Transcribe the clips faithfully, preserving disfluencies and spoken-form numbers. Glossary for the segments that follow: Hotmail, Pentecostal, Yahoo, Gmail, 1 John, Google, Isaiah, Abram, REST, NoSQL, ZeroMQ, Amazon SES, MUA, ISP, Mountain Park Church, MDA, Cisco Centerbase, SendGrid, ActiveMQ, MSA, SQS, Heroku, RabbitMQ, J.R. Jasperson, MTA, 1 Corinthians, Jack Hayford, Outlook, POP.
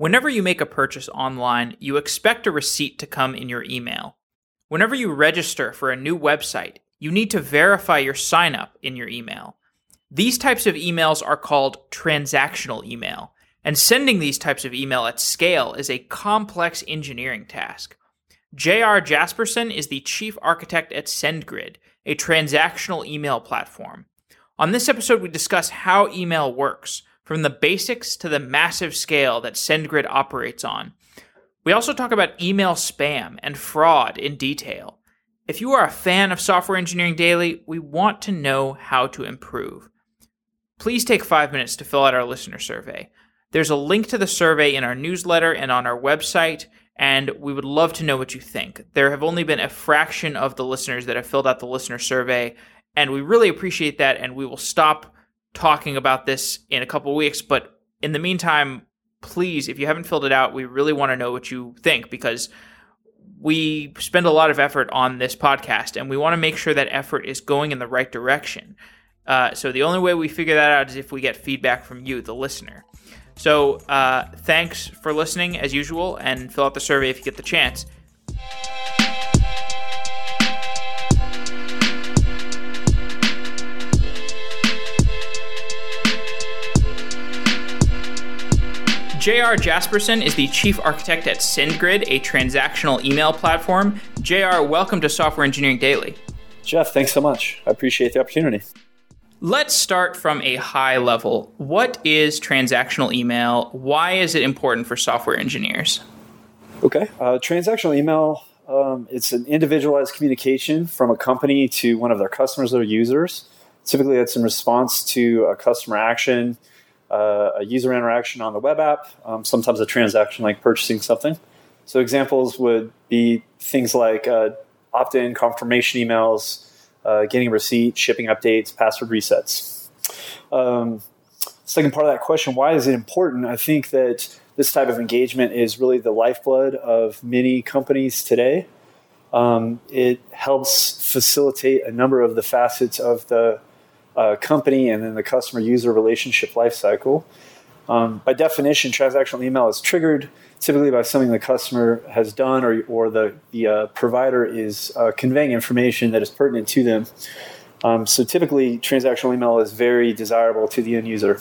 Whenever you make a purchase online, you expect a receipt to come in your email. Whenever you register for a new website, you need to verify your signup in your email. These types of emails are called transactional email, and sending these types of email at scale is a complex engineering task. J R. Jasperson is the chief architect at SendGrid, a transactional email platform. On this episode, we discuss how email works, from the basics to the massive scale that SendGrid operates on. We also talk about email spam and fraud in detail. If you are a fan of Software Engineering Daily, we want to know how to improve. Please take five minutes to fill out our listener survey. There's a link to the survey in our newsletter and on our website, and we would love to know what you think. There have only been a fraction of the listeners that have filled out the listener survey, and we really appreciate that, and we will stop talking about this in a couple weeks. But in the meantime, please, if you haven't filled it out, we really want to know what you think, because we spend a lot of effort on this podcast and we want to make sure that effort is going in the right direction. Uh, so the only way we figure that out is if we get feedback from you, the listener. So uh, thanks for listening as usual, and fill out the survey if you get the chance. J R. Jasperson is the chief architect at SendGrid, a transactional email platform. J R, welcome to Software Engineering Daily. Jeff, thanks so much. I appreciate the opportunity. Let's start from a high level. What is transactional email? Why is it important for software engineers? Okay. Uh, transactional email, um, it's an individualized communication from a company to one of their customers or users. Typically, that's in response to a customer action, Uh, a user interaction on the web app, um, sometimes a transaction like purchasing something. So examples would be things like uh, opt-in confirmation emails, uh, getting a receipt, shipping updates, password resets. Um, second part of that question, why is it important? I think that this type of engagement is really the lifeblood of many companies today. Um, it helps facilitate a number of the facets of the Uh, company and then the customer-user relationship lifecycle. Um, by definition, transactional email is triggered typically by something the customer has done, or or the, the uh, provider is uh, conveying information that is pertinent to them. Um, so typically, transactional email is very desirable to the end user.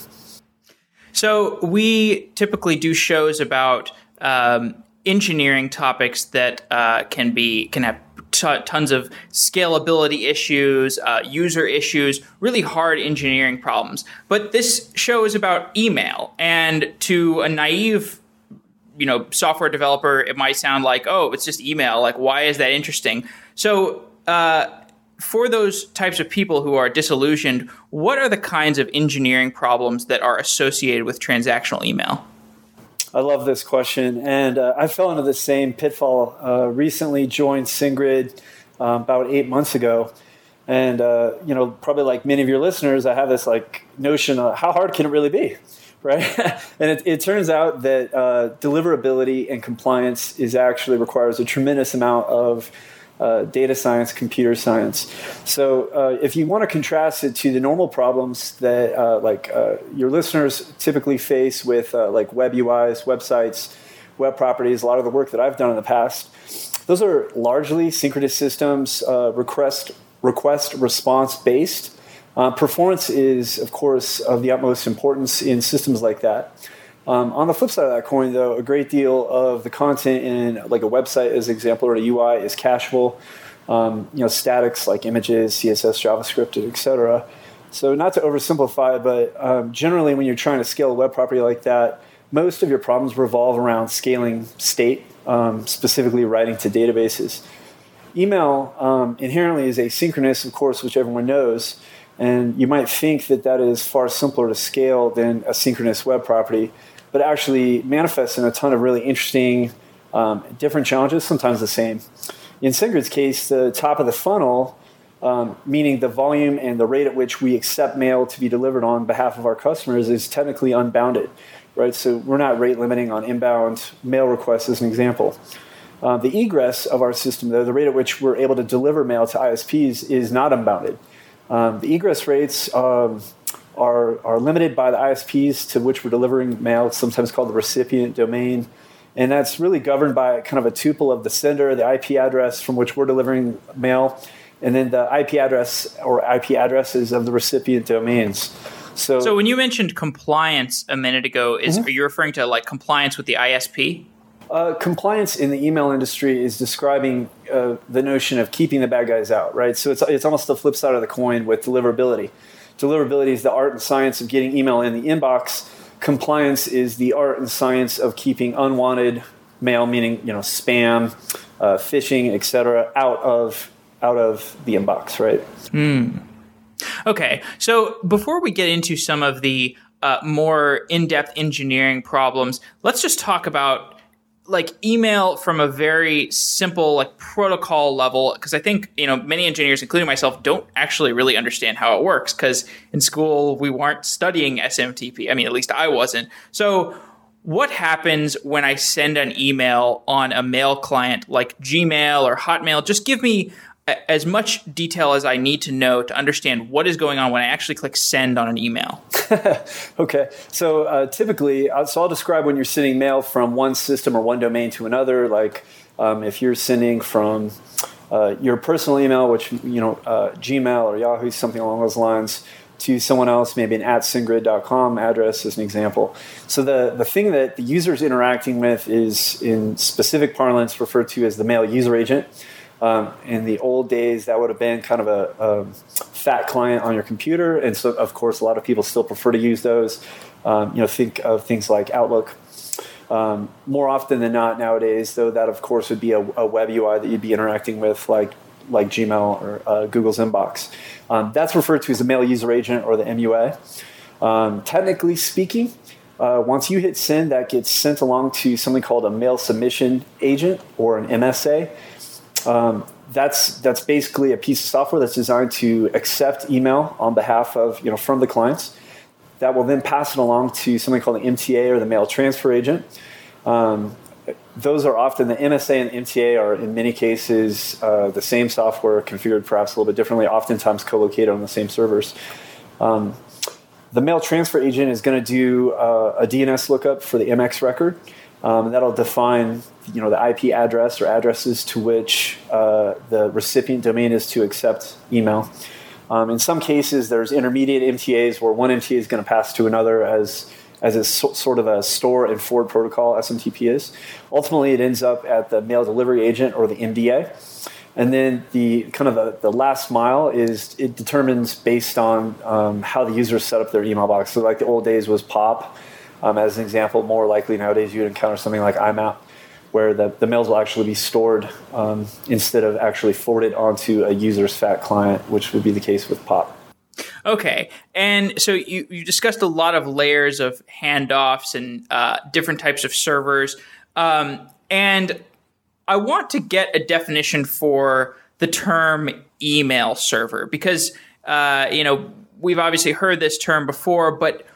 So we typically do shows about um, engineering topics that uh, can be can have T- tons of scalability issues, uh, user issues, really hard engineering problems. But this show is about email, and to a naive, you know, software developer, it might sound like, oh, it's just email. Like, why is that interesting? So, uh, for those types of people who are disillusioned, what are the kinds of engineering problems that are associated with transactional email? I love this question, and uh, I fell into the same pitfall. Uh, recently joined SendGrid um, about eight months ago, and uh, you know, probably like many of your listeners, I have this like notion of how hard can it really be, right? And it, it turns out that uh, deliverability and compliance is actually requires a tremendous amount of uh, data science, computer science. So uh, if you want to contrast it to the normal problems that uh, like uh, your listeners typically face with uh, like web U Is, websites, web properties, a lot of the work that I've done in the past, those are largely synchronous systems, uh, request, request response based. Uh, performance is, of course, of the utmost importance in systems like that. Um, on the flip side of that coin, though, a great deal of the content in like a website, as an example, or a U I is cacheable. Um, you know, statics like images, C S S, JavaScript, et cetera. So not to oversimplify, but um, generally when you're trying to scale a web property like that, most of your problems revolve around scaling state, um, specifically writing to databases. Email um, inherently is asynchronous, of course, which everyone knows. And you might think that that is far simpler to scale than a synchronous web property, but actually manifests in a ton of really interesting, um, different challenges, sometimes the same. In SendGrid's case, the top of the funnel, um, meaning the volume and the rate at which we accept mail to be delivered on behalf of our customers, is technically unbounded, right? So we're not rate limiting on inbound mail requests, as an example. Uh, the egress of our system, though, the rate at which we're able to deliver mail to I S Ps, is not unbounded. Um, the egress rates um, are, are limited by the I S Ps to which we're delivering mail, sometimes called the recipient domain. And that's really governed by kind of a tuple of the sender, the I P address from which we're delivering mail, and then the I P address or I P addresses of the recipient domains. So, so when you mentioned compliance a minute ago, is mm-hmm. are you referring to like compliance with the I S P? Uh, compliance in the email industry is describing uh, the notion of keeping the bad guys out, right? So it's it's almost the flip side of the coin with deliverability. Deliverability is the art and science of getting email in the inbox. Compliance is the art and science of keeping unwanted mail, meaning you know spam, uh, phishing, et cetera, out of out of the inbox, right? Mm. Okay, so before we get into some of the uh, more in-depth engineering problems, let's just talk about like email from a very simple like protocol level, because I think you know many engineers, including myself, don't actually really understand how it works, because in school we weren't studying S M T P. I mean, at least I wasn't. So what happens when I send an email on a mail client like Gmail or Hotmail? Just give me a- as much detail as I need to know to understand what is going on when I actually click send on an email. Okay. So uh, typically, so I'll describe when you're sending mail from one system or one domain to another. Like um, if you're sending from uh, your personal email, which, you know, uh, Gmail or Yahoo, something along those lines, to someone else, maybe an at sendgrid dot com address as an example. So the, the thing that the user is interacting with is, in specific parlance, referred to as the mail user agent. Um, in the old days, that would have been kind of a, a fat client on your computer. And so, of course, a lot of people still prefer to use those. Um, you know, think of things like Outlook. Um, more often than not nowadays, though, that, of course, would be a, a web U I that you'd be interacting with, like like Gmail or uh, Google's Inbox. Um, that's referred to as the Mail User Agent or the M U A. Um, technically speaking, uh, once you hit send, that gets sent along to something called a Mail Submission Agent or an M S A. Um, that's that's basically a piece of software that's designed to accept email on behalf of, you know, from the clients. That will then pass it along to something called the M T A or the mail transfer agent. Um, those are often, the M S A and the M T A are in many cases uh, the same software, configured perhaps a little bit differently, oftentimes co-located on the same servers. Um, the mail transfer agent is going to do uh, a D N S lookup for the M X record. Um, that'll define, you know, the I P address or addresses to which uh, the recipient domain is to accept email. Um, in some cases, there's intermediate M T As where one M T A is going to pass to another as as a so, sort of a store and forward protocol, S M T P is. Ultimately, it ends up at the mail delivery agent or the M D A. And then the kind of the, the last mile is, it determines based on um, how the user set up their email box. So like the old days was POP. Um, as an example, more likely nowadays you'd encounter something like I M A P, where the, the mails will actually be stored um, instead of actually forwarded onto a user's fat client, which would be the case with POP. Okay. And so you, you discussed a lot of layers of handoffs and uh, different types of servers. Um, and I want to get a definition for the term email server, because, uh, you know, we've obviously heard this term before, but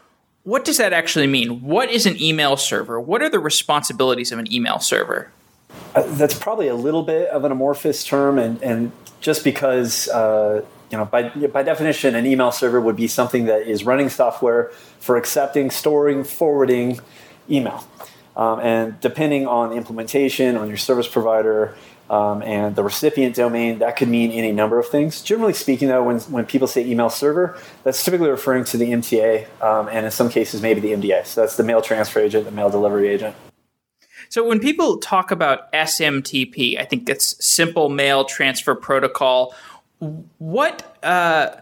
what does that actually mean? What is an email server? What are the responsibilities of an email server? Uh, that's probably a little bit of an amorphous term, and, and just because, uh, you know, by by definition, an email server would be something that is running software for accepting, storing, forwarding email. Um, and depending on the implementation, on your service provider, um, and the recipient domain, that could mean any number of things. Generally speaking, though, when when people say email server, that's typically referring to the M T A, um, and in some cases, maybe the M D A. So that's the mail transfer agent, the mail delivery agent. So when people talk about S M T P, I think that's Simple Mail Transfer Protocol. What uh,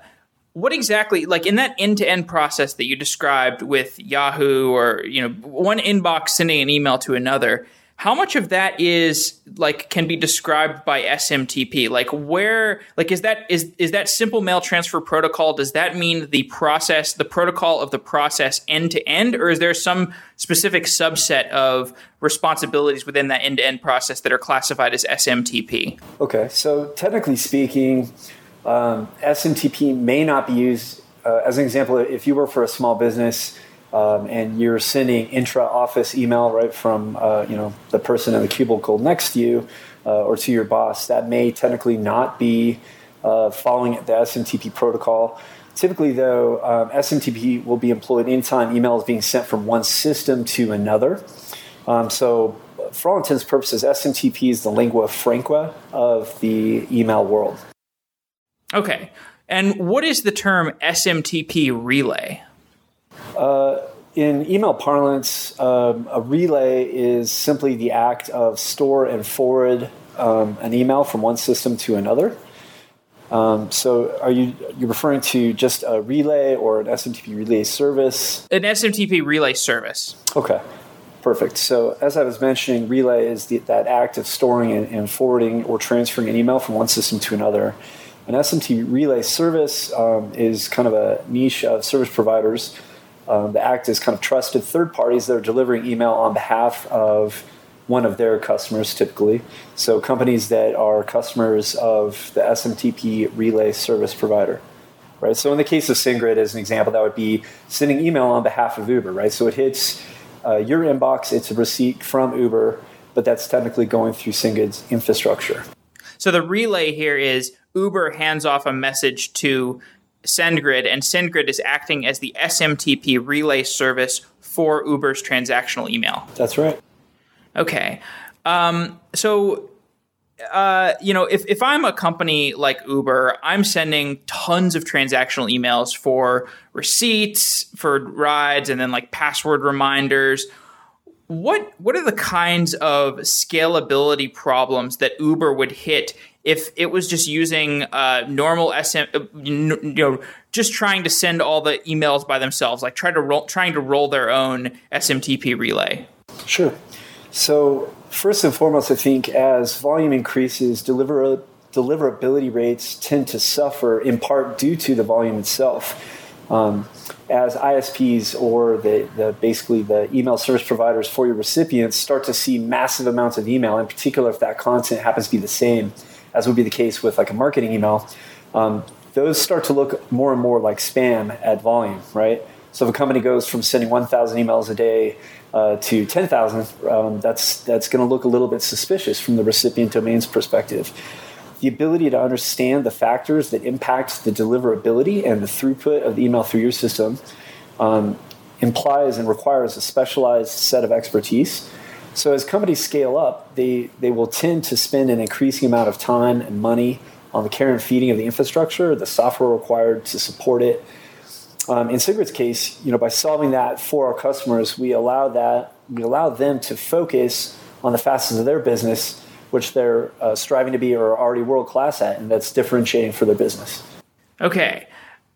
what exactly, like in that end-to-end process that you described with Yahoo, or you know, one inbox sending an email to another, how much of that is like can be described by S M T P? Like where, like is that is is that Simple Mail Transfer Protocol? Does that mean the process, the protocol of the process end to end, or is there some specific subset of responsibilities within that end to end process that are classified as S M T P? Okay, so technically speaking, um, S M T P may not be used uh, as an example. If you work for a small business, Um, and you're sending intra-office email right from uh, you know the person in the cubicle next to you uh, or to your boss, that may technically not be uh, following the S M T P protocol. Typically, though, um, S M T P will be employed anytime email is being sent from one system to another. Um, so for all intents and purposes, S M T P is the lingua franca of the email world. Okay. And what is the term S M T P relay? Uh, in email parlance, um, a relay is simply the act of store and forward um, an email from one system to another. Um, so are you you're referring to just a relay or an S M T P relay service? An S M T P relay service. Okay, perfect. So as I was mentioning, relay is the, that act of storing and, and forwarding or transferring an email from one system to another. An S M T P relay service um, is kind of a niche of service providers um, that act as kind of trusted third parties that are delivering email on behalf of one of their customers, typically. So companies that are customers of the S M T P relay service provider, right? So in the case of SendGrid, as an example, that would be sending email on behalf of Uber, right? So it hits uh, your inbox, it's a receipt from Uber, but that's technically going through SendGrid's infrastructure. So the relay here is Uber hands off a message to SendGrid, and SendGrid is acting as the S M T P relay service for Uber's transactional email. That's right. Okay. Um, so, uh, you know, if, if I'm a company like Uber, I'm sending tons of transactional emails for receipts, for rides, and then like password reminders. What what are the kinds of scalability problems that Uber would hit if it was just using uh, normal S M, you know, just trying to send all the emails by themselves, like try to roll, trying to roll their own S M T P relay? Sure. So first and foremost, I think as volume increases, deliver, deliverability rates tend to suffer in part due to the volume itself. Um, as I S Ps or the, the basically the email service providers for your recipients start to see massive amounts of email, in particular if that content happens to be the same as would be the case with like a marketing email, um, those start to look more and more like spam at volume, right? So if a company goes from sending one thousand emails a day uh, to ten thousand, um, that's that's going to look a little bit suspicious from the recipient domain's perspective. The ability to understand the factors that impact the deliverability and the throughput of the email through your system um, implies and requires a specialized set of expertise. So as companies scale up, they, they will tend to spend an increasing amount of time and money on the care and feeding of the infrastructure, the software required to support it. Um, in SendGrid's case, you know, by solving that for our customers, we allow that we allow them to focus on the facets of their business which they're uh, striving to be or are already world-class at, and that's differentiating for their business. Okay.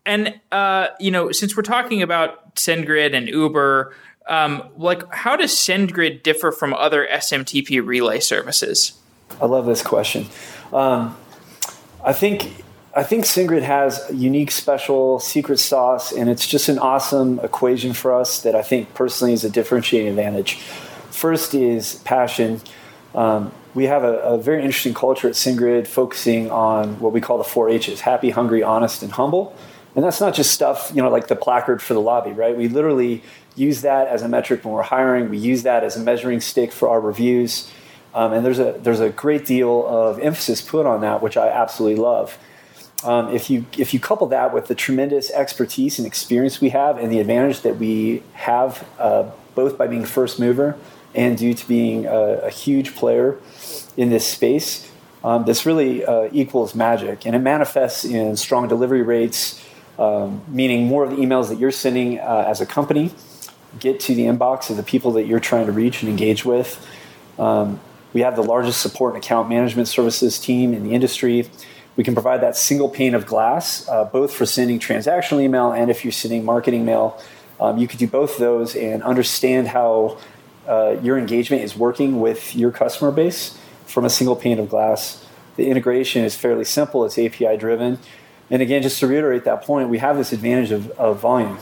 And, uh, you know, since we're talking about SendGrid and Uber, um, like how does SendGrid differ from other S M T P relay services? I love this question. Um, I think I think SendGrid has a unique, special secret sauce, and it's just an awesome equation for us that I think personally is a differentiating advantage. First is passion. Um, we have a, a very interesting culture at SendGrid focusing on what we call the four H's, happy, hungry, honest, and humble. And that's not just stuff, you know, like the placard for the lobby, right? We literally use that as a metric when we're hiring. We use that as a measuring stick for our reviews. Um, and there's a there's a great deal of emphasis put on that, which I absolutely love. Um, if you if you couple that with the tremendous expertise and experience we have and the advantage that we have uh, both by being first mover and due to being a, a huge player in this space, um, this really uh, equals magic. And it manifests in strong delivery rates, um, meaning more of the emails that you're sending uh, as a company get to the inbox of the people that you're trying to reach and engage with. Um, we have the largest support and account management services team in the industry. We can provide that single pane of glass, uh, both for sending transactional email and if you're sending marketing mail. Um, you could do both of those and understand how Uh, your engagement is working with your customer base from a single pane of glass. The integration is fairly simple. It's A P I driven. And again, just to reiterate that point, we have this advantage of, of volume,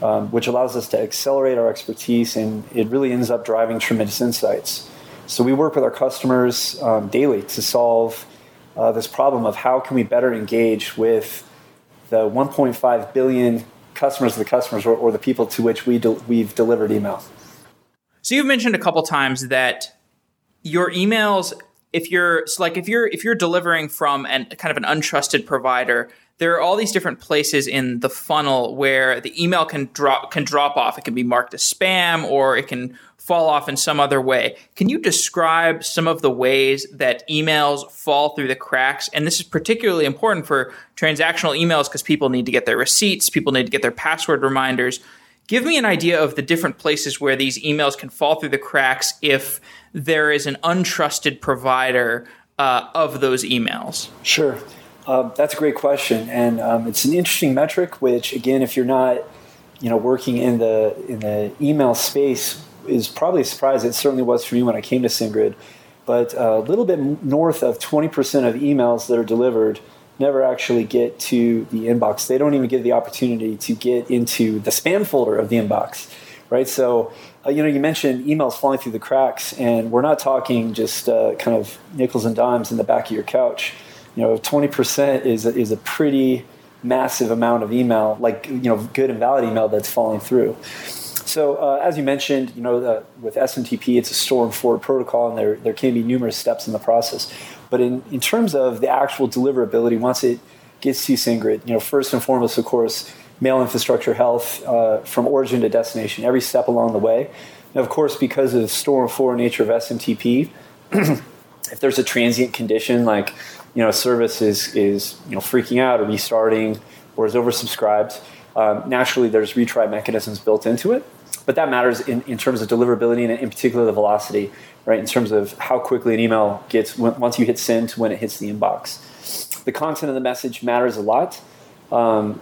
um, which allows us to accelerate our expertise, and it really ends up driving tremendous insights. So we work with our customers um, daily to solve uh, this problem of how can we better engage with the one point five billion customers of the customers or, or the people to which we de- we've delivered email. So you've mentioned a couple times that your emails, if you're so like if you're if you're delivering from an kind of an untrusted provider, there are all these different places in the funnel where the email can drop can drop off. It can be marked as spam, or it can fall off in some other way. Can you describe some of the ways that emails fall through the cracks? And this is particularly important for transactional emails because people need to get their receipts, people need to get their password reminders. Give me an idea of the different places where these emails can fall through the cracks if there is an untrusted provider uh, of those emails. Sure. Uh, that's a great question. And um, it's an interesting metric, which, again, if you're not you know, working in the in the email space, is probably a surprise. It certainly was for me when I came to SendGrid. But a little bit north of twenty percent of emails that are delivered never actually get to the inbox. They don't even get the opportunity to get into the spam folder of the inbox, right? So, uh, you know, you mentioned emails falling through the cracks, and we're not talking just uh, kind of nickels and dimes in the back of your couch. You know, twenty percent is is a pretty massive amount of email, like, you know, good and valid email that's falling through. So uh, as you mentioned, you know, the, with S M T P, it's a store and forward protocol, and there there can be numerous steps in the process. But in, in terms of the actual deliverability, once it gets to SendGrid, you know, first and foremost, of course, mail infrastructure health uh, from origin to destination, every step along the way. And of course, because of the store and forward nature of S M T P, if there's a transient condition like, you know, service is is you know freaking out or restarting or is oversubscribed, um, naturally there's retry mechanisms built into it. But that matters in, in terms of deliverability and in particular the velocity, right? In terms of how quickly an email gets once you hit send to when it hits the inbox. The content of the message matters a lot. Um,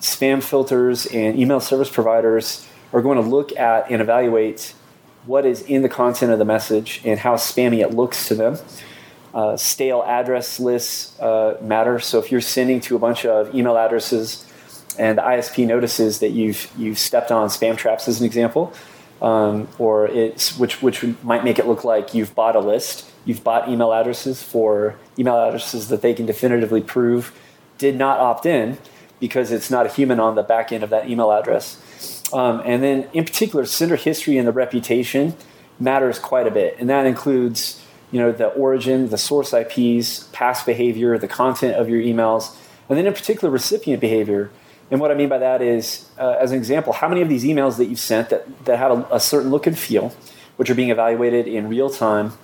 spam filters and email service providers are going to look at and evaluate what is in the content of the message and how spammy it looks to them. Uh, stale address lists uh, matter. So if you're sending to a bunch of email addresses and the I S P notices that you've you've stepped on spam traps, as an example, um, or it's which which might make it look like you've bought a list, you've bought email addresses for email addresses that they can definitively prove did not opt in because it's not a human on the back end of that email address. Um, and then in particular, sender history and the reputation matters quite a bit, and that includes you know the origin, the source I Ps, past behavior, the content of your emails, and then in particular recipient behavior. And what I mean by that is, uh, as an example, how many of these emails that you've sent that, that had a, a certain look and feel, which are being evaluated in real time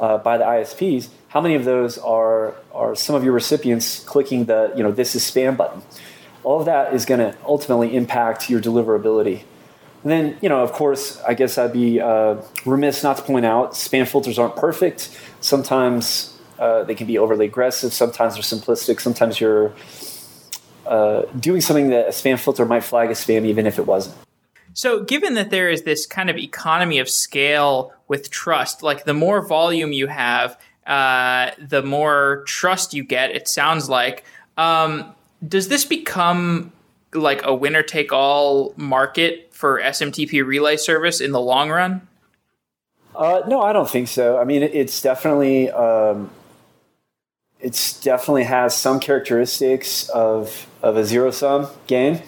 uh, by the I S Ps, how many of those are are some of your recipients clicking the, you know, this is spam button? All of that is going to ultimately impact your deliverability. And then, you know, of course, I guess I'd be uh, remiss not to point out spam filters aren't perfect. Sometimes uh, they can be overly aggressive. Sometimes they're simplistic. Sometimes you're Uh, doing something that a spam filter might flag as spam even if it wasn't. So given that there is this kind of economy of scale with trust, like the more volume you have, uh, the more trust you get, it sounds like, um, does this become like a winner-take-all market for S M T P relay service in the long run? Uh, no, I don't think so. I mean, it's definitely... Um, It's definitely has some characteristics of of a zero sum game,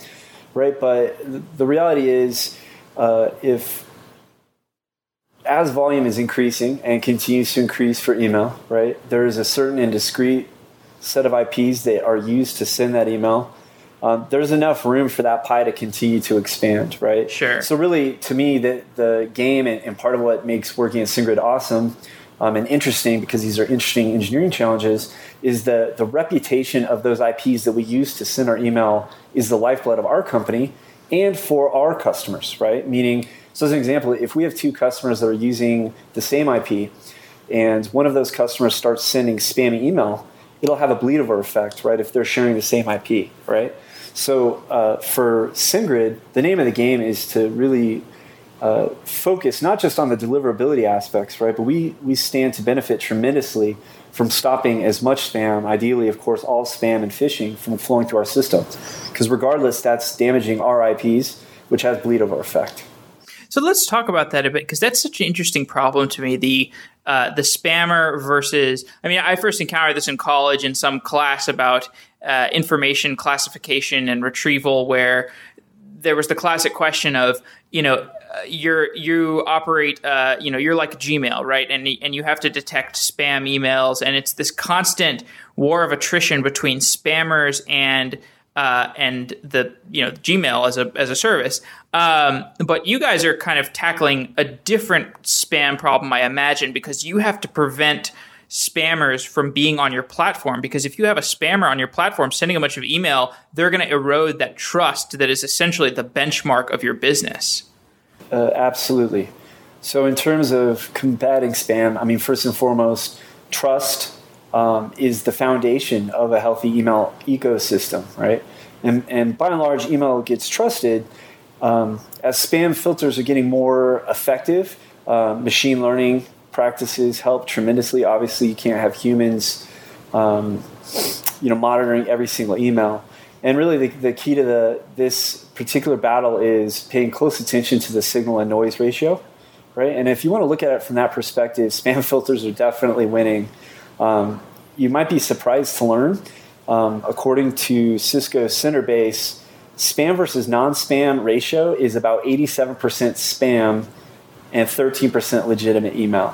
right? But the reality is, uh, if as volume is increasing and continues to increase for email, right, there is a certain and discrete set of I Ps that are used to send that email. Um, there's enough room for that pie to continue to expand, right? Sure. So really, to me, the the game and, and part of what makes working at SendGrid awesome. Um, and interesting, because these are interesting engineering challenges, is the, the reputation of those I Ps that we use to send our email is the lifeblood of our company and for our customers, right? Meaning, so as an example, if we have two customers that are using the same I P and one of those customers starts sending spammy email, it'll have a bleed-over effect, right, if they're sharing the same I P, right? So uh, for SendGrid, the name of the game is to really... Uh, focus not just on the deliverability aspects, right? But we we stand to benefit tremendously from stopping as much spam, ideally, of course, all spam and phishing from flowing through our system, because regardless, that's damaging our I Ps, which has bleed over effect. So let's talk about that a bit, because that's such an interesting problem to me. The uh, the spammer versus, I mean, I first encountered this in college in some class about uh, information classification and retrieval, where there was the classic question of, you know, you're, you operate, uh, you know, you're like Gmail, right? And, and you have to detect spam emails. And it's this constant war of attrition between spammers and Uh, and the, you know, Gmail as a as a service. Um, but you guys are kind of tackling a different spam problem, I imagine, because you have to prevent spammers from being on your platform. Because if you have a spammer on your platform sending a bunch of email, they're going to erode that trust that is essentially the benchmark of your business. Uh, absolutely. So in terms of combating spam, I mean, first and foremost, trust Um, is the foundation of a healthy email ecosystem, right? And and by and large, email gets trusted. Um, as spam filters are getting more effective, uh, machine learning practices help tremendously. Obviously, you can't have humans, um, you know, monitoring every single email. And really, the, the key to the this particular battle is paying close attention to the signal and noise ratio, right? And if you want to look at it from that perspective, spam filters are definitely winning. Um, you might be surprised to learn, um, according to Cisco Centerbase, spam versus non-spam ratio is about eighty-seven percent spam and thirteen percent legitimate email,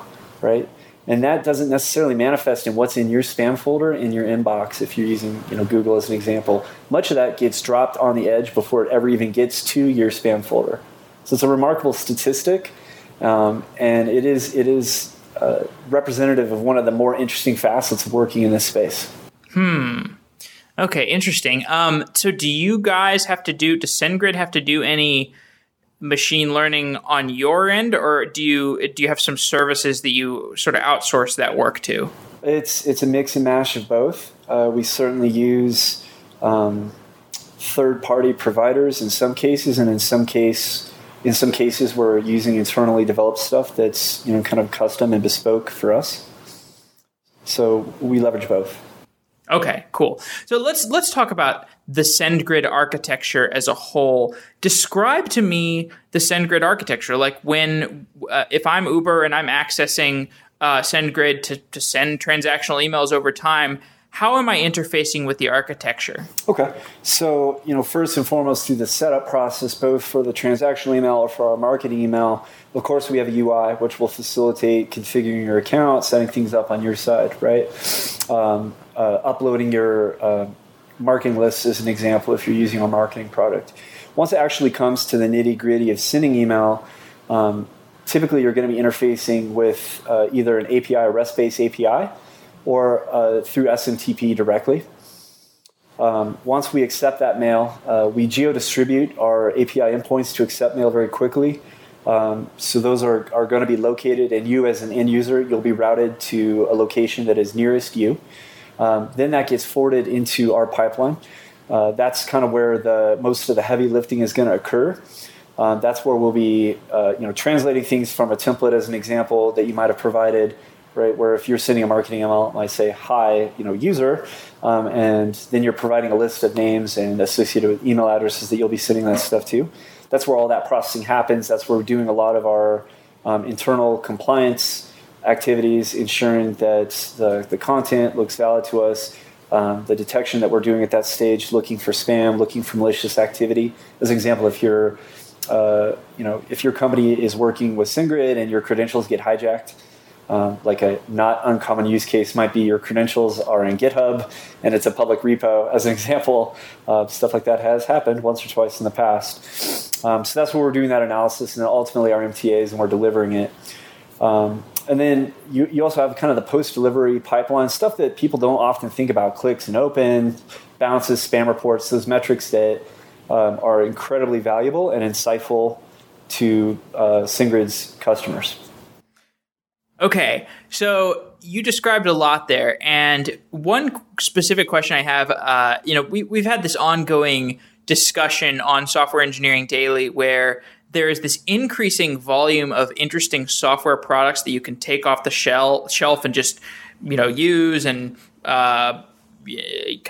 right? And that doesn't necessarily manifest in what's in your spam folder in your inbox. If you're using, you know, Google as an example, much of that gets dropped on the edge before it ever even gets to your spam folder. So it's a remarkable statistic, um, and it is it is. Uh, representative of one of the more interesting facets of working in this space. Hmm. Okay, interesting. Um, so do you guys have to do, does SendGrid have to do any machine learning on your end, or do you do you have some services that you sort of outsource that work to? It's it's a mix and mash of both. Uh, we certainly use um, third-party providers in some cases, and in some case. In some cases, we're using internally developed stuff that's, you know, kind of custom and bespoke for us. So we leverage both. Okay, cool. So let's let's talk about the SendGrid architecture as a whole. Describe to me the SendGrid architecture. Like when, uh, if I'm Uber and I'm accessing uh, SendGrid to, to send transactional emails over time, how am I interfacing with the architecture? Okay. So, you know, first and foremost, through the setup process, both for the transactional email or for our marketing email, of course, we have a U I, which will facilitate configuring your account, setting things up on your side, right? Um, uh, uploading your uh, marketing lists as an example, if you're using our marketing product. Once it actually comes to the nitty-gritty of sending email, um, typically you're going to be interfacing with uh, either an A P I, a REST-based A P I, or uh, through S M T P directly. Um, once we accept that mail, uh, we geo-distribute our A P I endpoints to accept mail very quickly. Um, so those are, are going to be located, and you as an end user, you'll be routed to a location that is nearest you. Um, then that gets forwarded into our pipeline. Uh, that's kind of where the most of the heavy lifting is going to occur. Uh, that's where we'll be uh, you know, translating things from a template, as an example, that you might have provided, right, where if you're sending a marketing email, it might say, hi, you know, user, um, and then you're providing a list of names and associated with email addresses that you'll be sending that stuff to. That's where all that processing happens. That's where we're doing a lot of our um, internal compliance activities, ensuring that the, the content looks valid to us, um, the detection that we're doing at that stage, looking for spam, looking for malicious activity. As an example, if you're, uh, you know, if your company is working with SendGrid and your credentials get hijacked, Um, like a not uncommon use case might be your credentials are in GitHub and it's a public repo, as an example. Uh, stuff like that has happened once or twice in the past. Um, so that's where we're doing that analysis, and then ultimately our M T As, and we're delivering it. Um, and then you, you also have kind of the post-delivery pipeline, stuff that people don't often think about, clicks and open, bounces, spam reports, those metrics that um, are incredibly valuable and insightful to uh, SendGrid's customers. Okay, so you described a lot there, and one specific question I have, uh, you know, we, we've had this ongoing discussion on Software Engineering Daily where there is this increasing volume of interesting software products that you can take off the shell, shelf and just, you know, use and uh,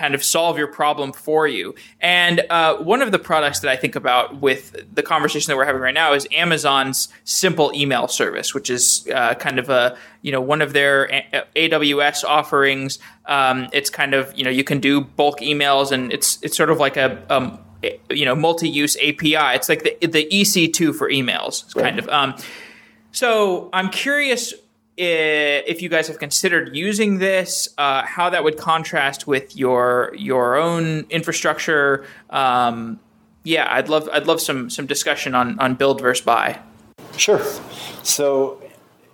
kind of solve your problem for you. And uh, one of the products that I think about with the conversation that we're having right now is Amazon's Simple Email service, which is uh, kind of a, you know, one of their a- AWS offerings. Um, it's kind of, you know, you can do bulk emails, and it's it's sort of like a um, you know, multi-use A P I. It's like the the E C two for emails, kind yeah. of. Um, so I'm curious if you guys have considered using this, uh, how that would contrast with your your own infrastructure. Um, yeah, I'd love I'd love some some discussion on on build versus buy. Sure. So,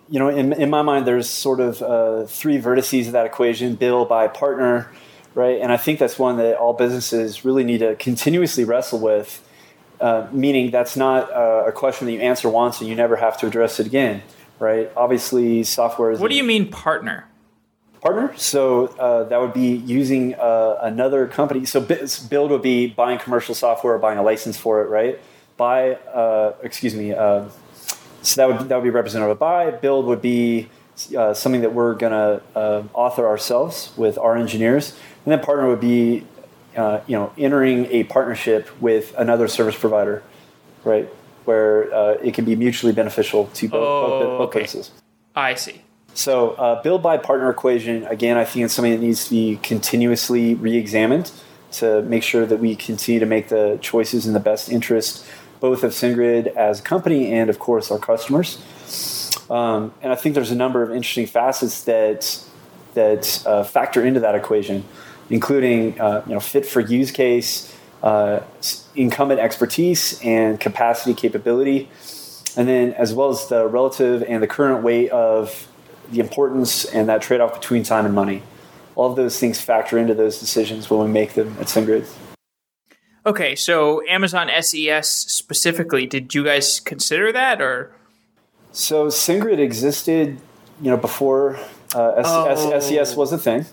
you know, in in my mind, there's sort of uh, three vertices of that equation: build, buy, partner. Right, and I think that's one that all businesses really need to continuously wrestle with, uh, meaning that's not uh, a question that you answer once and you never have to address it again, right? Obviously, software is... What do you mean partner? Partner? So uh, that would be using uh, another company. So build would be buying commercial software or buying a license for it, right? Buy, uh, excuse me, uh, so that would, that would be representative of buy. Build would be uh, something that we're going to uh, author ourselves with our engineers. And then partner would be, uh, you know, entering a partnership with another service provider, right? Where uh, it can be mutually beneficial to both, oh, both, both okay. places. I see. So uh, build by partner equation, again, I think it's something that needs to be continuously re-examined to make sure that we continue to make the choices in the best interest, both of SendGrid as a company and, of course, our customers. Um, and I think there's a number of interesting facets that that uh, factor into that equation, including uh, you know, fit for use case, uh, incumbent expertise, and capacity capability, and then as well as the relative and the current weight of the importance and that trade-off between time and money. All of those things factor into those decisions when we make them at SendGrid. Okay, so Amazon S E S specifically, did you guys consider that, or? So SendGrid existed, you know, before uh, oh. S E S was a thing.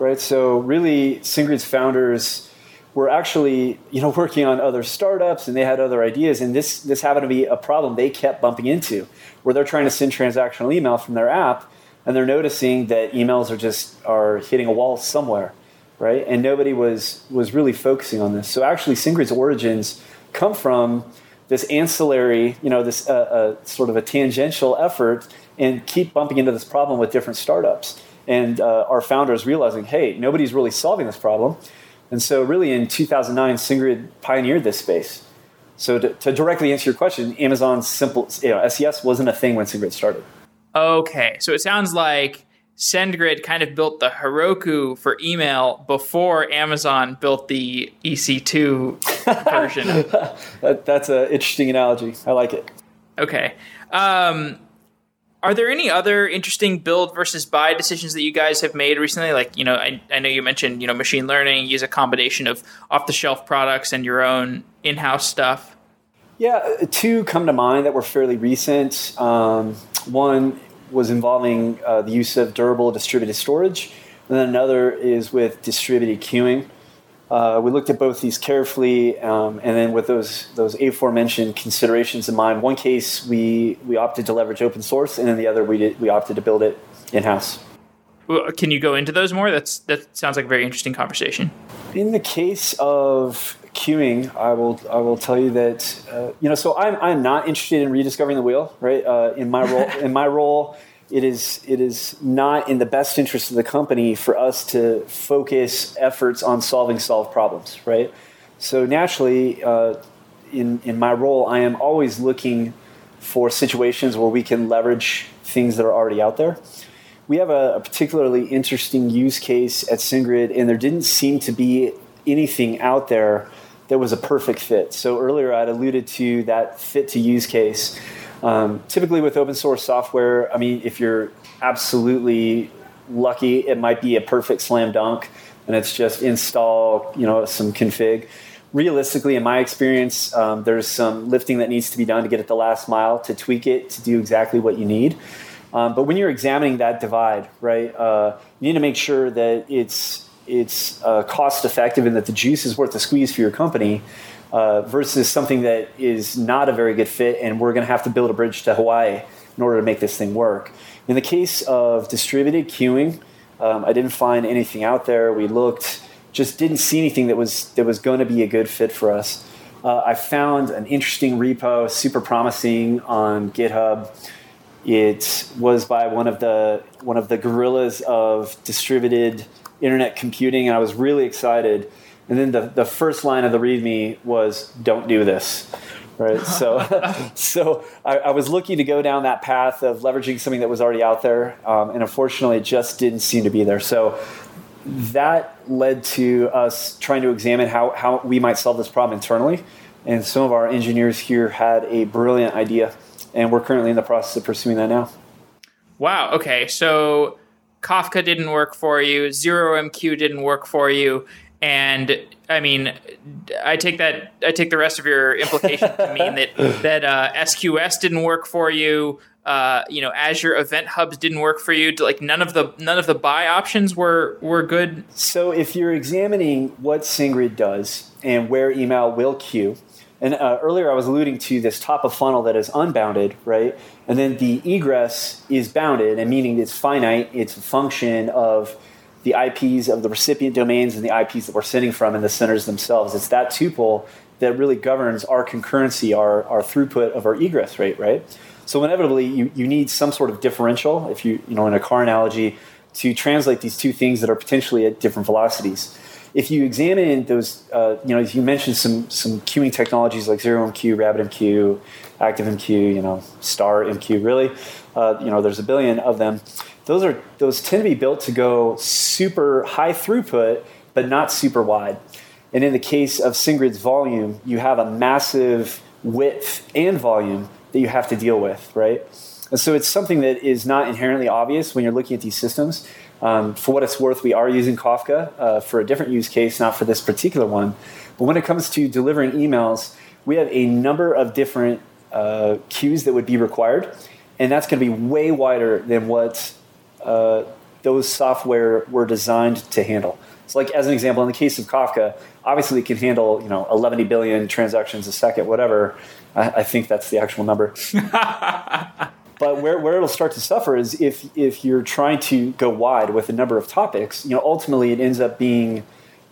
Right, so really, SendGrid's founders were actually, you know, working on other startups, and they had other ideas. And this this happened to be a problem they kept bumping into, where they're trying to send transactional email from their app, and they're noticing that emails are just are hitting a wall somewhere, right? And nobody was was really focusing on this. So actually, SendGrid's origins come from this ancillary, you know, this uh, uh, sort of a tangential effort, and keep bumping into this problem with different startups. And uh, our founders realizing, hey, nobody's really solving this problem. And so really in two thousand nine, SendGrid pioneered this space. So to, to directly answer your question, Amazon's simple, you know, S E S wasn't a thing when SendGrid started. Okay. So it sounds like SendGrid kind of built the Heroku for email before Amazon built the E C two version. that, that's an interesting analogy. I like it. Okay. Um Are there any other interesting build versus buy decisions that you guys have made recently? Like, you know, I, I know you mentioned, you know, machine learning, use a combination of off-the-shelf products and your own in-house stuff. Yeah, two come to mind that were fairly recent. Um, one was involving uh, the use of durable distributed storage, and then another is with distributed queuing. Uh, we looked at both these carefully, um, and then with those those aforementioned considerations in mind, one case we, we opted to leverage open source, and in the other we did, we opted to build it in-house. Can you go into those more? That's that sounds like a very interesting conversation. In the case of queuing, I will I will tell you that uh, you know. So I'm I'm not interested in rediscovering the wheel, right? Uh, in my role in my role. It is it is not in the best interest of the company for us to focus efforts on solving solved problems, right? So naturally, uh, in in my role, I am always looking for situations where we can leverage things that are already out there. We have a, a particularly interesting use case at SendGrid, and there didn't seem to be anything out there that was a perfect fit. So earlier, I'd alluded to that fit to use case. Um, typically with open source software, I mean, if you're absolutely lucky, it might be a perfect slam dunk, and it's just install, you know, some config. Realistically, in my experience, um, there's some lifting that needs to be done to get it the last mile, to tweak it, to do exactly what you need. Um, but when you're examining that divide, right, uh, you need to make sure that it's it's uh, cost effective and that the juice is worth the squeeze for your company. Uh, versus something that is not a very good fit, and we're going to have to build a bridge to Hawaii in order to make this thing work. In the case of distributed queuing, um, I didn't find anything out there. We looked, just didn't see anything that was that was going to be a good fit for us. Uh, I found an interesting repo, super promising, on GitHub. It was by one of the one of the gorillas of distributed internet computing, and I was really excited. And then the, the first line of the README was, don't do this. Right, so so I, I was looking to go down that path of leveraging something that was already out there, um, and unfortunately, it just didn't seem to be there. So that led to us trying to examine how how we might solve this problem internally. And some of our engineers here had a brilliant idea, and we're currently in the process of pursuing that now. Wow. Okay. So Kafka didn't work for you. ZeroMQ didn't work for you. And I mean, I take that. I take the rest of your implication to mean that that uh, S Q S didn't work for you. Uh, you know, Azure Event Hubs didn't work for you. Like none of the none of the buy options were were good. So if you're examining what SendGrid does and where email will queue, and uh, earlier I was alluding to this top of funnel that is unbounded, right? And then the egress is bounded, and meaning it's finite. It's a function of the I Ps of the recipient domains and the I Ps that we're sending from and the centers themselves. It's that tuple that really governs our concurrency, our, our throughput of our egress rate, right? So inevitably, you, you need some sort of differential, if you, you know, in a car analogy, to translate these two things that are potentially at different velocities. If you examine those, uh, you know, if you mentioned some some queuing technologies like ZeroMQ, RabbitMQ, ActiveMQ, you know, StarMQ, really, uh, you know, there's a billion of them. Those are those tend to be built to go super high throughput, but not super wide. And in the case of SendGrid's volume, you have a massive width and volume that you have to deal with, right? And so it's something that is not inherently obvious when you're looking at these systems. Um, for what it's worth, we are using Kafka uh, for a different use case, not for this particular one. But when it comes to delivering emails, we have a number of different uh, queues that would be required, and that's going to be way wider than what Uh, those software were designed to handle. So, like as an example, in the case of Kafka, obviously it can handle you know eleven billion transactions a second, whatever. I, I think that's the actual number. But where where it'll start to suffer is if if you're trying to go wide with a number of topics. You know, ultimately it ends up being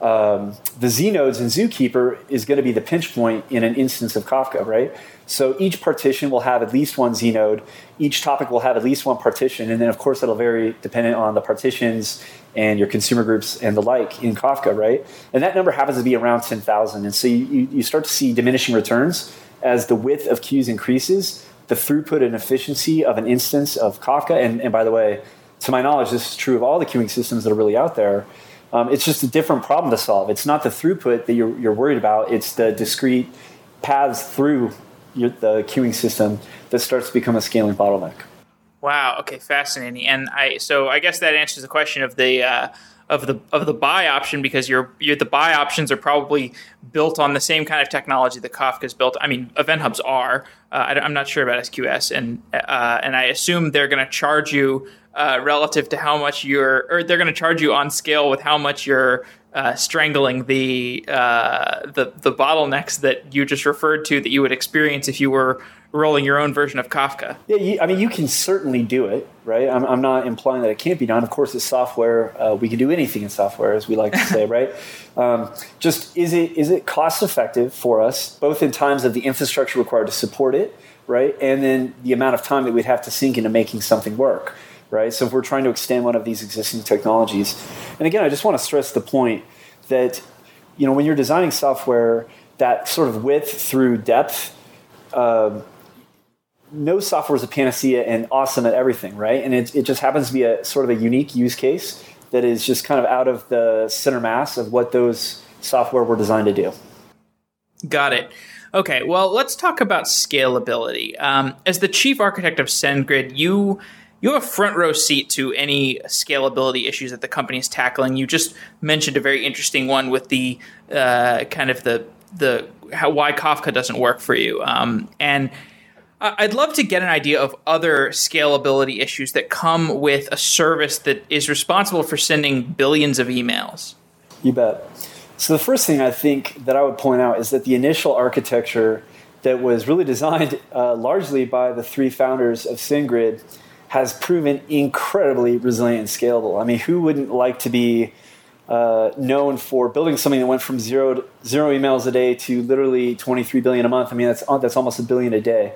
um, the Zenodes and Zookeeper is going to be the pinch point in an instance of Kafka, right? So each partition will have at least one Z node. Each topic will have at least one partition. And then, of course, that'll vary dependent on the partitions and your consumer groups and the like in Kafka, right? And that number happens to be around ten thousand. And so you, you start to see diminishing returns as the width of queues increases, the throughput and efficiency of an instance of Kafka. And, and by the way, to my knowledge, this is true of all the queuing systems that are really out there. Um, it's just a different problem to solve. It's not the throughput that you're, you're worried about. It's the discrete paths through the queuing system that starts to become a scaling bottleneck. Wow. Okay. Fascinating. And I so I guess that answers the question of the uh, of the of the buy option, because your your the buy options are probably built on the same kind of technology that Kafka's built. I mean, Event Hubs are. Uh, I I'm not sure about S Q S, and uh, and I assume they're going to charge you uh, relative to how much you're, or they're going to charge you on scale with how much you're Uh, strangling the, uh, the the bottlenecks that you just referred to that you would experience if you were rolling your own version of Kafka. Yeah, you, I mean, you can certainly do it, right? I'm, I'm not implying that it can't be done. Of course, it's software. Uh, we can do anything in software, as we like to say, right? Um, just is it is it cost effective for us, both in terms of the infrastructure required to support it, right, and then the amount of time that we'd have to sink into making something work. Right? So if we're trying to extend one of these existing technologies. And again, I just want to stress the point that, you know, when you're designing software, that sort of width through depth, um, no software is a panacea and awesome at everything, right? And it, it just happens to be a sort of a unique use case that is just kind of out of the center mass of what those software were designed to do. Got it. Okay, well, let's talk about scalability. Um, as the chief architect of SendGrid, you... You have a front row seat to any scalability issues that the company is tackling. You just mentioned a very interesting one with the uh, kind of the the how, why Kafka doesn't work for you. Um, and I'd love to get an idea of other scalability issues that come with a service that is responsible for sending billions of emails. You bet. So the first thing I think that I would point out is that the initial architecture that was really designed uh, largely by the three founders of SendGrid has proven incredibly resilient and scalable. I mean, who wouldn't like to be uh, known for building something that went from zero to, zero emails a day to literally twenty-three billion a month? I mean, that's that's almost a billion a day.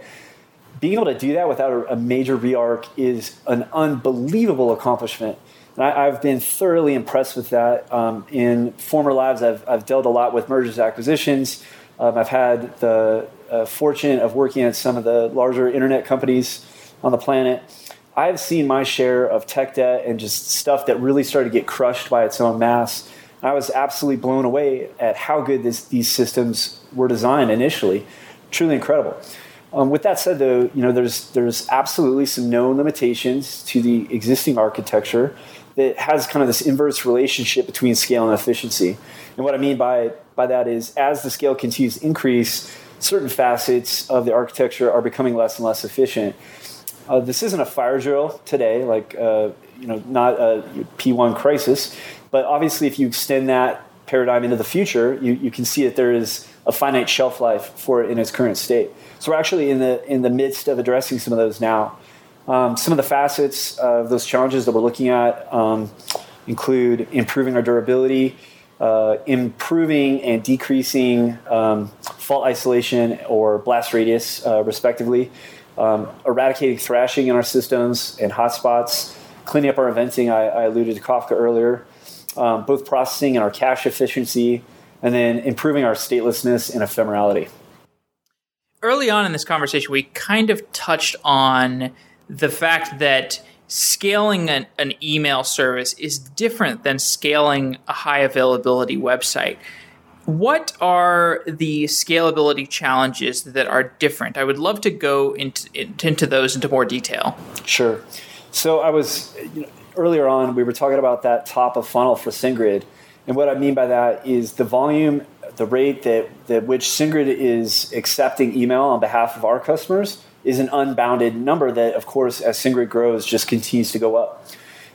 Being able to do that without a, a major rearc is an unbelievable accomplishment. And I, I've been thoroughly impressed with that. Um, in former lives, I've, I've dealt a lot with mergers and acquisitions. Um, I've had the uh, fortune of working at some of the larger internet companies on the planet. I've seen my share of tech debt and just stuff that really started to get crushed by its own mass. I was absolutely blown away at how good this, these systems were designed initially. Truly incredible. Um, with that said, though, you know, there's there's absolutely some known limitations to the existing architecture that has kind of this inverse relationship between scale and efficiency. And what I mean by by that is, as the scale continues to increase, certain facets of the architecture are becoming less and less efficient. Uh, this isn't a fire drill today, like uh, you know, not a P one crisis. But obviously, if you extend that paradigm into the future, you, you can see that there is a finite shelf life for it in its current state. So we're actually in the in the midst of addressing some of those now. Um, some of the facets of those challenges that we're looking at um, include improving our durability, uh, improving and decreasing um, fault isolation or blast radius, uh, respectively, um, eradicating thrashing in our systems and hotspots, cleaning up our eventing. I, I alluded to Kafka earlier. Um, both processing and our cache efficiency, and then improving our statelessness and ephemerality. Early on in this conversation, we kind of touched on the fact that scaling an, an email service is different than scaling a high availability website. What are the scalability challenges that are different? I would love to go into, into those into more detail. Sure. So I was... You know, earlier on, we were talking about that top of funnel for SendGrid. And what I mean by that is the volume, the rate that, that which SendGrid is accepting email on behalf of our customers is an unbounded number that, of course, as SendGrid grows, just continues to go up.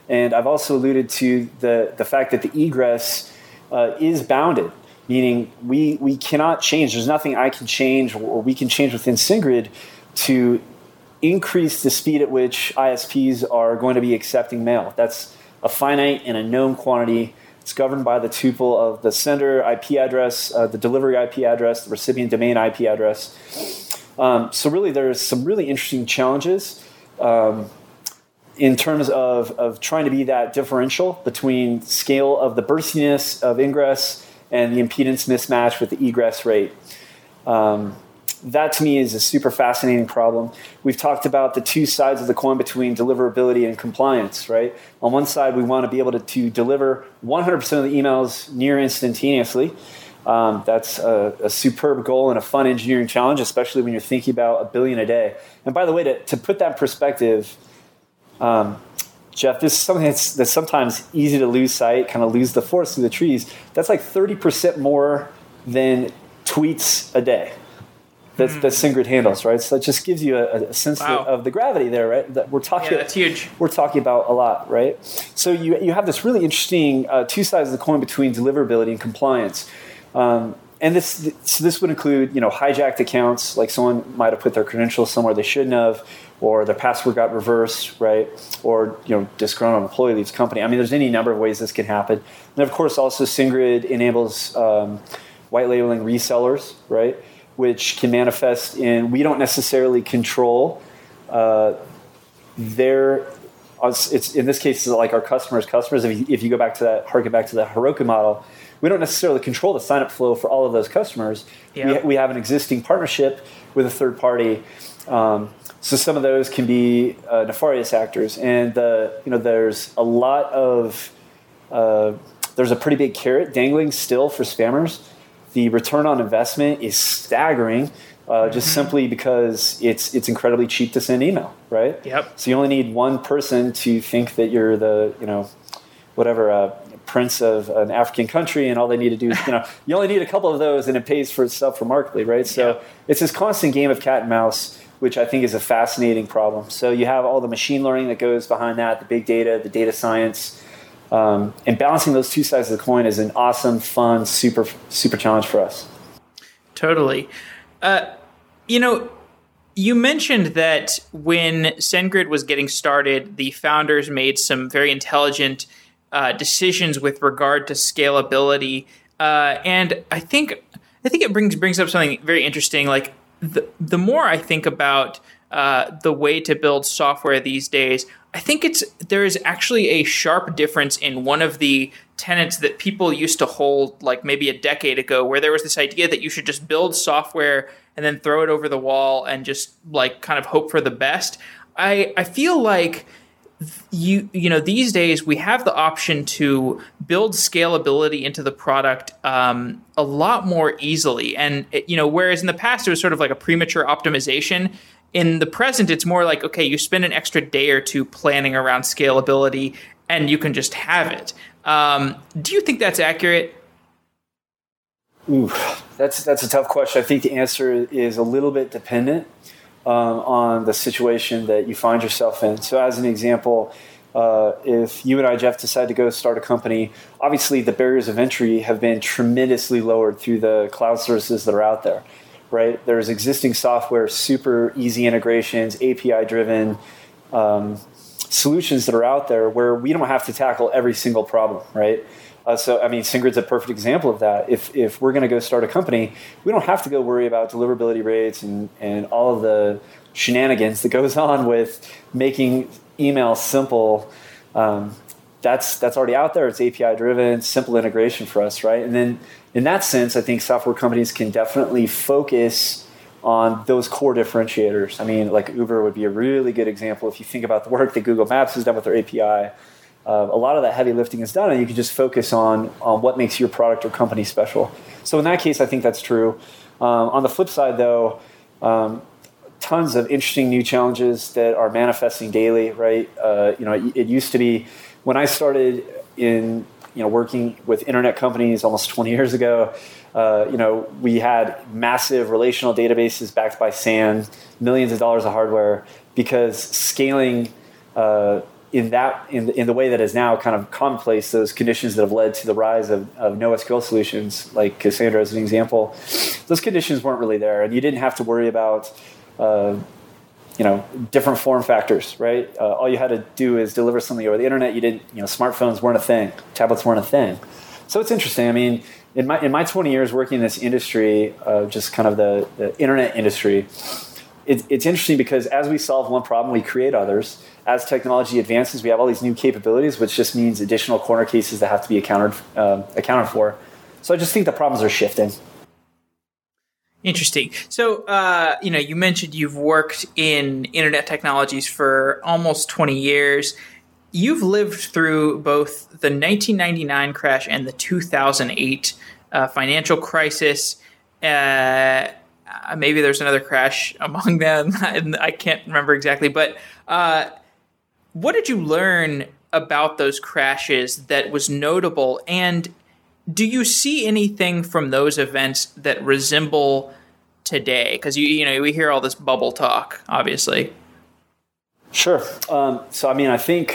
And I've also alluded to the, the fact that the egress uh, is bounded, meaning we, we cannot change. There's nothing I can change or we can change within SendGrid to increase the speed at which I S Ps are going to be accepting mail. That's a finite and a known quantity. It's governed by the tuple of the sender I P address, uh, the delivery I P address, the recipient domain I P address. Um, so really there's some really interesting challenges um, in terms of, of trying to be that differential between scale of the burstiness of ingress and the impedance mismatch with the egress rate. Um, That, to me, is a super fascinating problem. We've talked about the two sides of the coin between deliverability and compliance, right? On one side, we want to be able to, to deliver one hundred percent of the emails near instantaneously. Um, that's a, a superb goal and a fun engineering challenge, especially when you're thinking about a billion a day. And by the way, to, to put that in perspective, um, Jeff, this is something that's, that's sometimes easy to lose sight, kind of lose the forest through the trees. That's like thirty percent more than tweets a day. That's, that SendGrid handles, right? So that just gives you a, a sense wow. of the gravity there, right? That we're talking. Yeah, that's huge. We're talking about a lot, right? So you you have this really interesting uh, two sides of the coin between deliverability and compliance, um, and this so this would include, you know, hijacked accounts, like someone might have put their credentials somewhere they shouldn't have, or their password got reversed, right? Or, you know, disgruntled employee leaves company. I mean, there's any number of ways this can happen, and of course, also SendGrid enables um, white labeling resellers, right? Which can manifest in, we don't necessarily control uh, their, it's, in this case, it's like our customers' customers. If you, if you go back to that, harken back to the Heroku model, we don't necessarily control the sign-up flow for all of those customers. Yeah. We, we have an existing partnership with a third party. Um, so some of those can be uh, nefarious actors. And the, you know, there's a lot of, uh, there's a pretty big carrot dangling still for spammers. The return on investment is staggering, uh, just mm-hmm. simply because it's it's incredibly cheap to send email, right? Yep. So you only need one person to think that you're the, you know, whatever uh, prince of an African country, and all they need to do is, you know, you only need a couple of those, and it pays for itself remarkably, right? So yep. It's this constant game of cat and mouse, which I think is a fascinating problem. So you have all the machine learning that goes behind that, the big data, the data science. Um, and balancing those two sides of the coin is an awesome, fun, super, super challenge for us. Totally. Uh, you know, you mentioned that when SendGrid was getting started, the founders made some very intelligent uh, decisions with regard to scalability. Uh, and I think I think it brings brings up something very interesting. Like the the more I think about uh, the way to build software these days, I think it's there is actually a sharp difference in one of the tenets that people used to hold like maybe a decade ago, where there was this idea that you should just build software and then throw it over the wall and just like kind of hope for the best. I, I feel like you you know these days we have the option to build scalability into the product um, a lot more easily. And you know whereas in the past it was sort of like a premature optimization, in the present it's more like, okay, you spend an extra day or two planning around scalability and you can just have it. Um, do you think that's accurate? Ooh, that's that's a tough question. I think the answer is a little bit dependent Um, on the situation that you find yourself in. So as an example, uh, if you and I, Jeff, decide to go start a company, obviously the barriers of entry have been tremendously lowered through the cloud services that are out there, right? There's existing software, super easy integrations, A P I-driven um, solutions that are out there where we don't have to tackle every single problem, right? Uh, so, I mean, SendGrid's a perfect example of that. If if we're going to go start a company, we don't have to go worry about deliverability rates and, and all of the shenanigans that goes on with making email simple. Um, that's that's already out there. It's A P I-driven, simple integration for us, right? And then in that sense, I think software companies can definitely focus on those core differentiators. I mean, like Uber would be a really good example if you think about the work that Google Maps has done with their A P I. Uh, a lot of that heavy lifting is done, and you can just focus on, on what makes your product or company special. So in that case, I think that's true. Um, on the flip side, though, um, tons of interesting new challenges that are manifesting daily, right? Uh, you know, it, it used to be when I started in, you know, working with internet companies almost twenty years ago, uh, you know, we had massive relational databases backed by S A N, millions of dollars of hardware, because scaling uh In that, in the, in the way that is now kind of commonplace, those conditions that have led to the rise of, of NoSQL solutions, like Cassandra as an example, those conditions weren't really there, and you didn't have to worry about, uh, you know, different form factors, right? Uh, all you had to do is deliver something over the internet. You didn't, you know, smartphones weren't a thing, tablets weren't a thing. So it's interesting. I mean, in my in my twenty years working in this industry, uh, just kind of the, the internet industry. It, it's interesting because as we solve one problem, we create others. As technology advances, we have all these new capabilities, which just means additional corner cases that have to be accounted um, accounted for. So I just think the problems are shifting. Interesting. So, uh, you know, you mentioned you've worked in internet technologies for almost twenty years. You've lived through both the nineteen ninety-nine crash and the two thousand eight uh, financial crisis. Uh Uh, maybe there's another crash among them. I can't remember exactly. But uh, what did you learn about those crashes that was notable? And do you see anything from those events that resemble today? Because, you, you know, we hear all this bubble talk, obviously. Sure. Um, so, I mean, I think,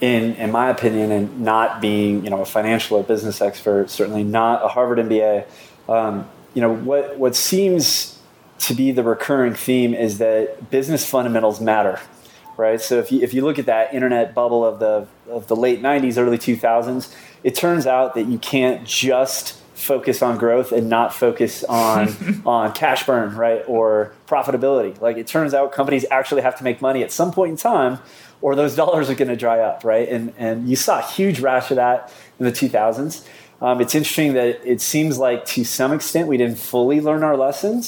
in in my opinion, and not being, you know, a financial or business expert, certainly not a Harvard M B A, um you know, what, what seems to be the recurring theme is that business fundamentals matter, right? So if you, if you look at that internet bubble of the of the late nineties, early two thousands, it turns out that you can't just focus on growth and not focus on on cash burn, right, or profitability. Like it turns out companies actually have to make money at some point in time, or those dollars are going to dry up, right? And and you saw a huge rash of that in the two thousands. Um, it's interesting that it seems like to some extent we didn't fully learn our lessons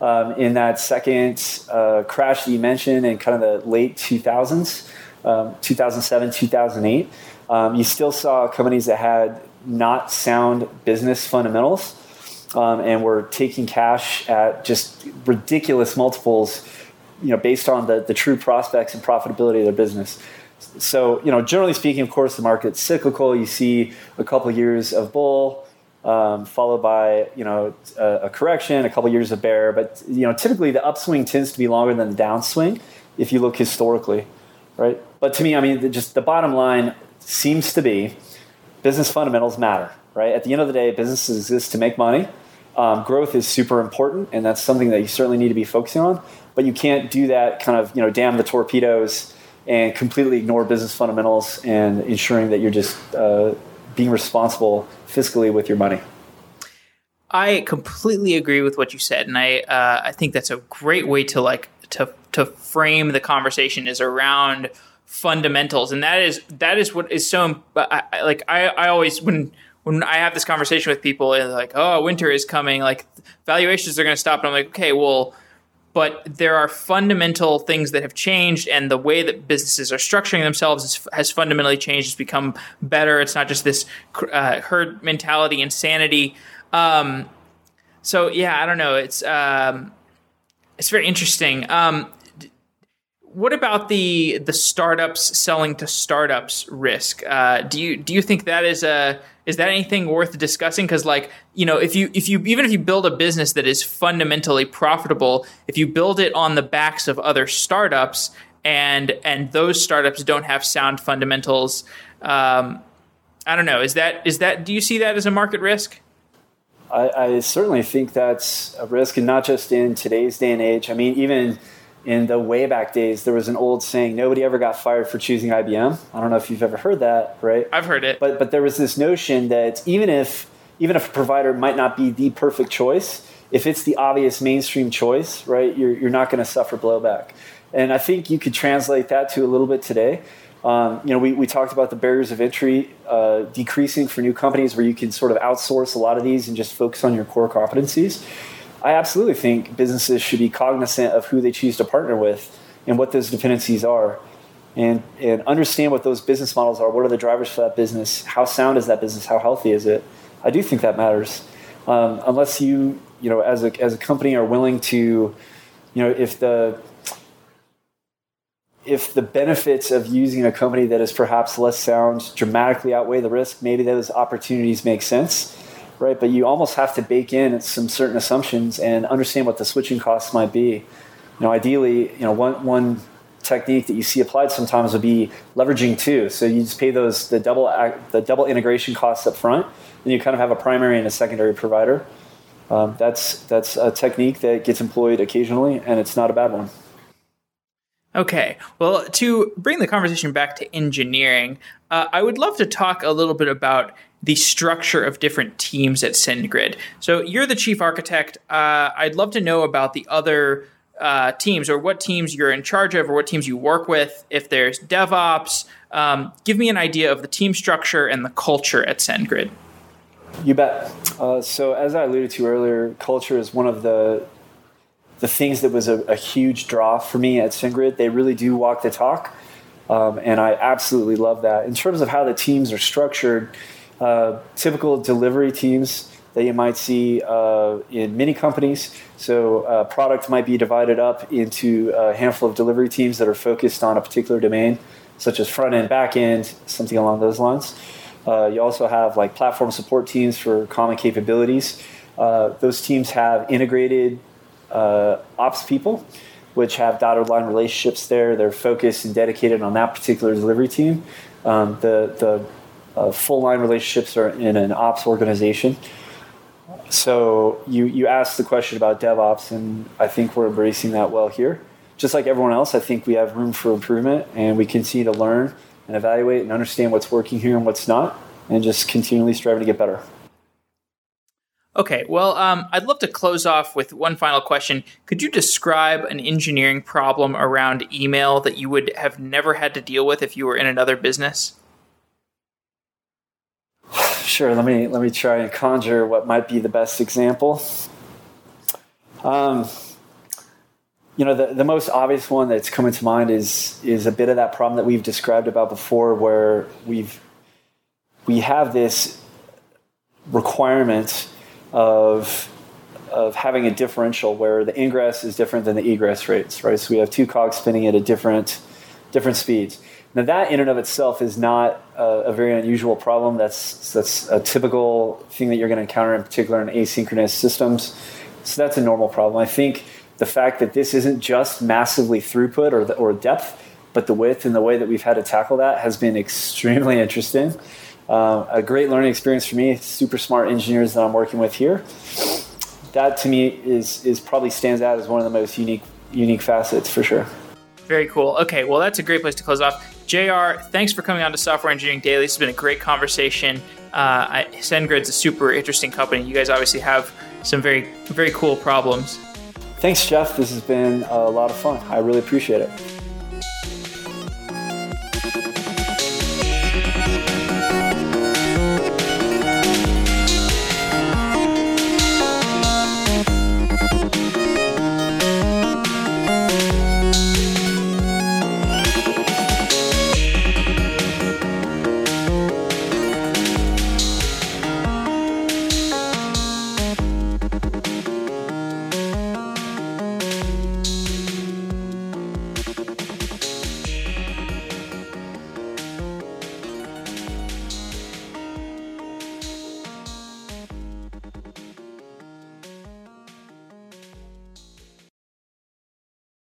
um, in that second uh, crash that you mentioned in kind of the late two thousands, um, two thousand seven, two thousand eight. Um, you still saw companies that had not sound business fundamentals um, and were taking cash at just ridiculous multiples, you know, based on the, the true prospects and profitability of their business. So, you know, generally speaking, of course, the market's cyclical. You see a couple years of bull, um, followed by, you know, a, a correction, a couple years of bear. But, you know, typically the upswing tends to be longer than the downswing if you look historically, right? But to me, I mean, just the bottom line seems to be business fundamentals matter, right? At the end of the day, businesses exist to make money. Um, growth is super important, and that's something that you certainly need to be focusing on. But you can't do that kind of, you know, damn the torpedoes and completely ignore business fundamentals and ensuring that you're just uh, being responsible fiscally with your money. I completely agree with what you said, and I uh, I think that's a great way to like to to frame the conversation is around fundamentals, and that is that is what is so I, like I, I always when when I have this conversation with people, it's like, oh, winter is coming, like valuations are going to stop, and I'm like, okay, well, but there are fundamental things that have changed, and the way that businesses are structuring themselves is, has fundamentally changed. It's become better. It's not just this uh, herd mentality insanity. Um, so yeah, I don't know. It's um, it's very interesting. Um, what about the the startups selling to startups risk? Uh, do you do you think that is a is that anything worth discussing? Because, like, you know, if you if you even if you build a business that is fundamentally profitable, if you build it on the backs of other startups and and those startups don't have sound fundamentals, um, I don't know. Is that is that do you see that as a market risk? I, I certainly think that's a risk, and not just in today's day and age. I mean, even in the way back days, there was an old saying, nobody ever got fired for choosing I B M. I don't know if you've ever heard that, right? I've heard it. But but there was this notion that even if even if a provider might not be the perfect choice, if it's the obvious mainstream choice, right, you're you're not going to suffer blowback. And I think you could translate that to a little bit today. Um, you know, we, we talked about the barriers of entry uh, decreasing for new companies where you can sort of outsource a lot of these and just focus on your core competencies. I absolutely think businesses should be cognizant of who they choose to partner with and what those dependencies are, and and understand what those business models are. What are the drivers for that business? How sound is that business? How healthy is it? I do think that matters. Um, unless you, you know, as a as a company are willing to, you know, if the if the benefits of using a company that is perhaps less sound dramatically outweigh the risk, maybe those opportunities make sense. Right, but you almost have to bake in some certain assumptions and understand what the switching costs might be. You know, ideally, you know, one one technique that you see applied sometimes would be leveraging two. So you just pay those the double the double integration costs up front, and you kind of have a primary and a secondary provider. Um, that's that's a technique that gets employed occasionally, and it's not a bad one. Okay, well, to bring the conversation back to engineering, uh, I would love to talk a little bit about the structure of different teams at SendGrid. So you're the chief architect. Uh, I'd love to know about the other uh, teams, or what teams you're in charge of, or what teams you work with. If there's DevOps, um, give me an idea of the team structure and the culture at SendGrid. You bet. Uh, so as I alluded to earlier, culture is one of the the things that was a, a huge draw for me at SendGrid. They really do walk the talk, um, and I absolutely love that. In terms of how the teams are structured, uh, typical delivery teams that you might see uh, in many companies. So uh, product might be divided up into a handful of delivery teams that are focused on a particular domain, such as front end, back end, something along those lines. Uh, you also have like platform support teams for common capabilities. Uh, those teams have integrated Uh, ops people, which have dotted line relationships there. They're focused and dedicated on that particular delivery team. Um, the the uh, full line relationships are in an ops organization. So you, you asked the question about DevOps, and I think we're embracing that well here. Just like everyone else, I think we have room for improvement, and we continue to learn and evaluate and understand what's working here and what's not, and just continually striving to get better. Okay, well, um, I'd love to close off with one final question. Could you describe an engineering problem around email that you would have never had to deal with if you were in another business? Sure, let me let me try and conjure what might be the best example. Um, you know, the, the most obvious one that's coming to mind is is a bit of that problem that we've described about before, where we've we have this requirement of of having a differential where the ingress is different than the egress rates, right? So we have two cogs spinning at a different different speeds. Now that in and of itself is not a, a very unusual problem. That's that's a typical thing that you're going to encounter, in particular in asynchronous systems. So that's a normal problem. I think the fact that this isn't just massively throughput or the, or depth, but the width and the way that we've had to tackle that has been extremely interesting. Uh, a great learning experience for me. Super smart engineers that I'm working with here. That to me is is probably stands out as one of the most unique unique facets for sure. Very cool. Okay, well, that's a great place to close off. J R, thanks for coming on to Software Engineering Daily. This has been a great conversation. Uh, SendGrid's a super interesting company. You guys obviously have some very very cool problems. Thanks, Jeff. This has been a lot of fun. I really appreciate it.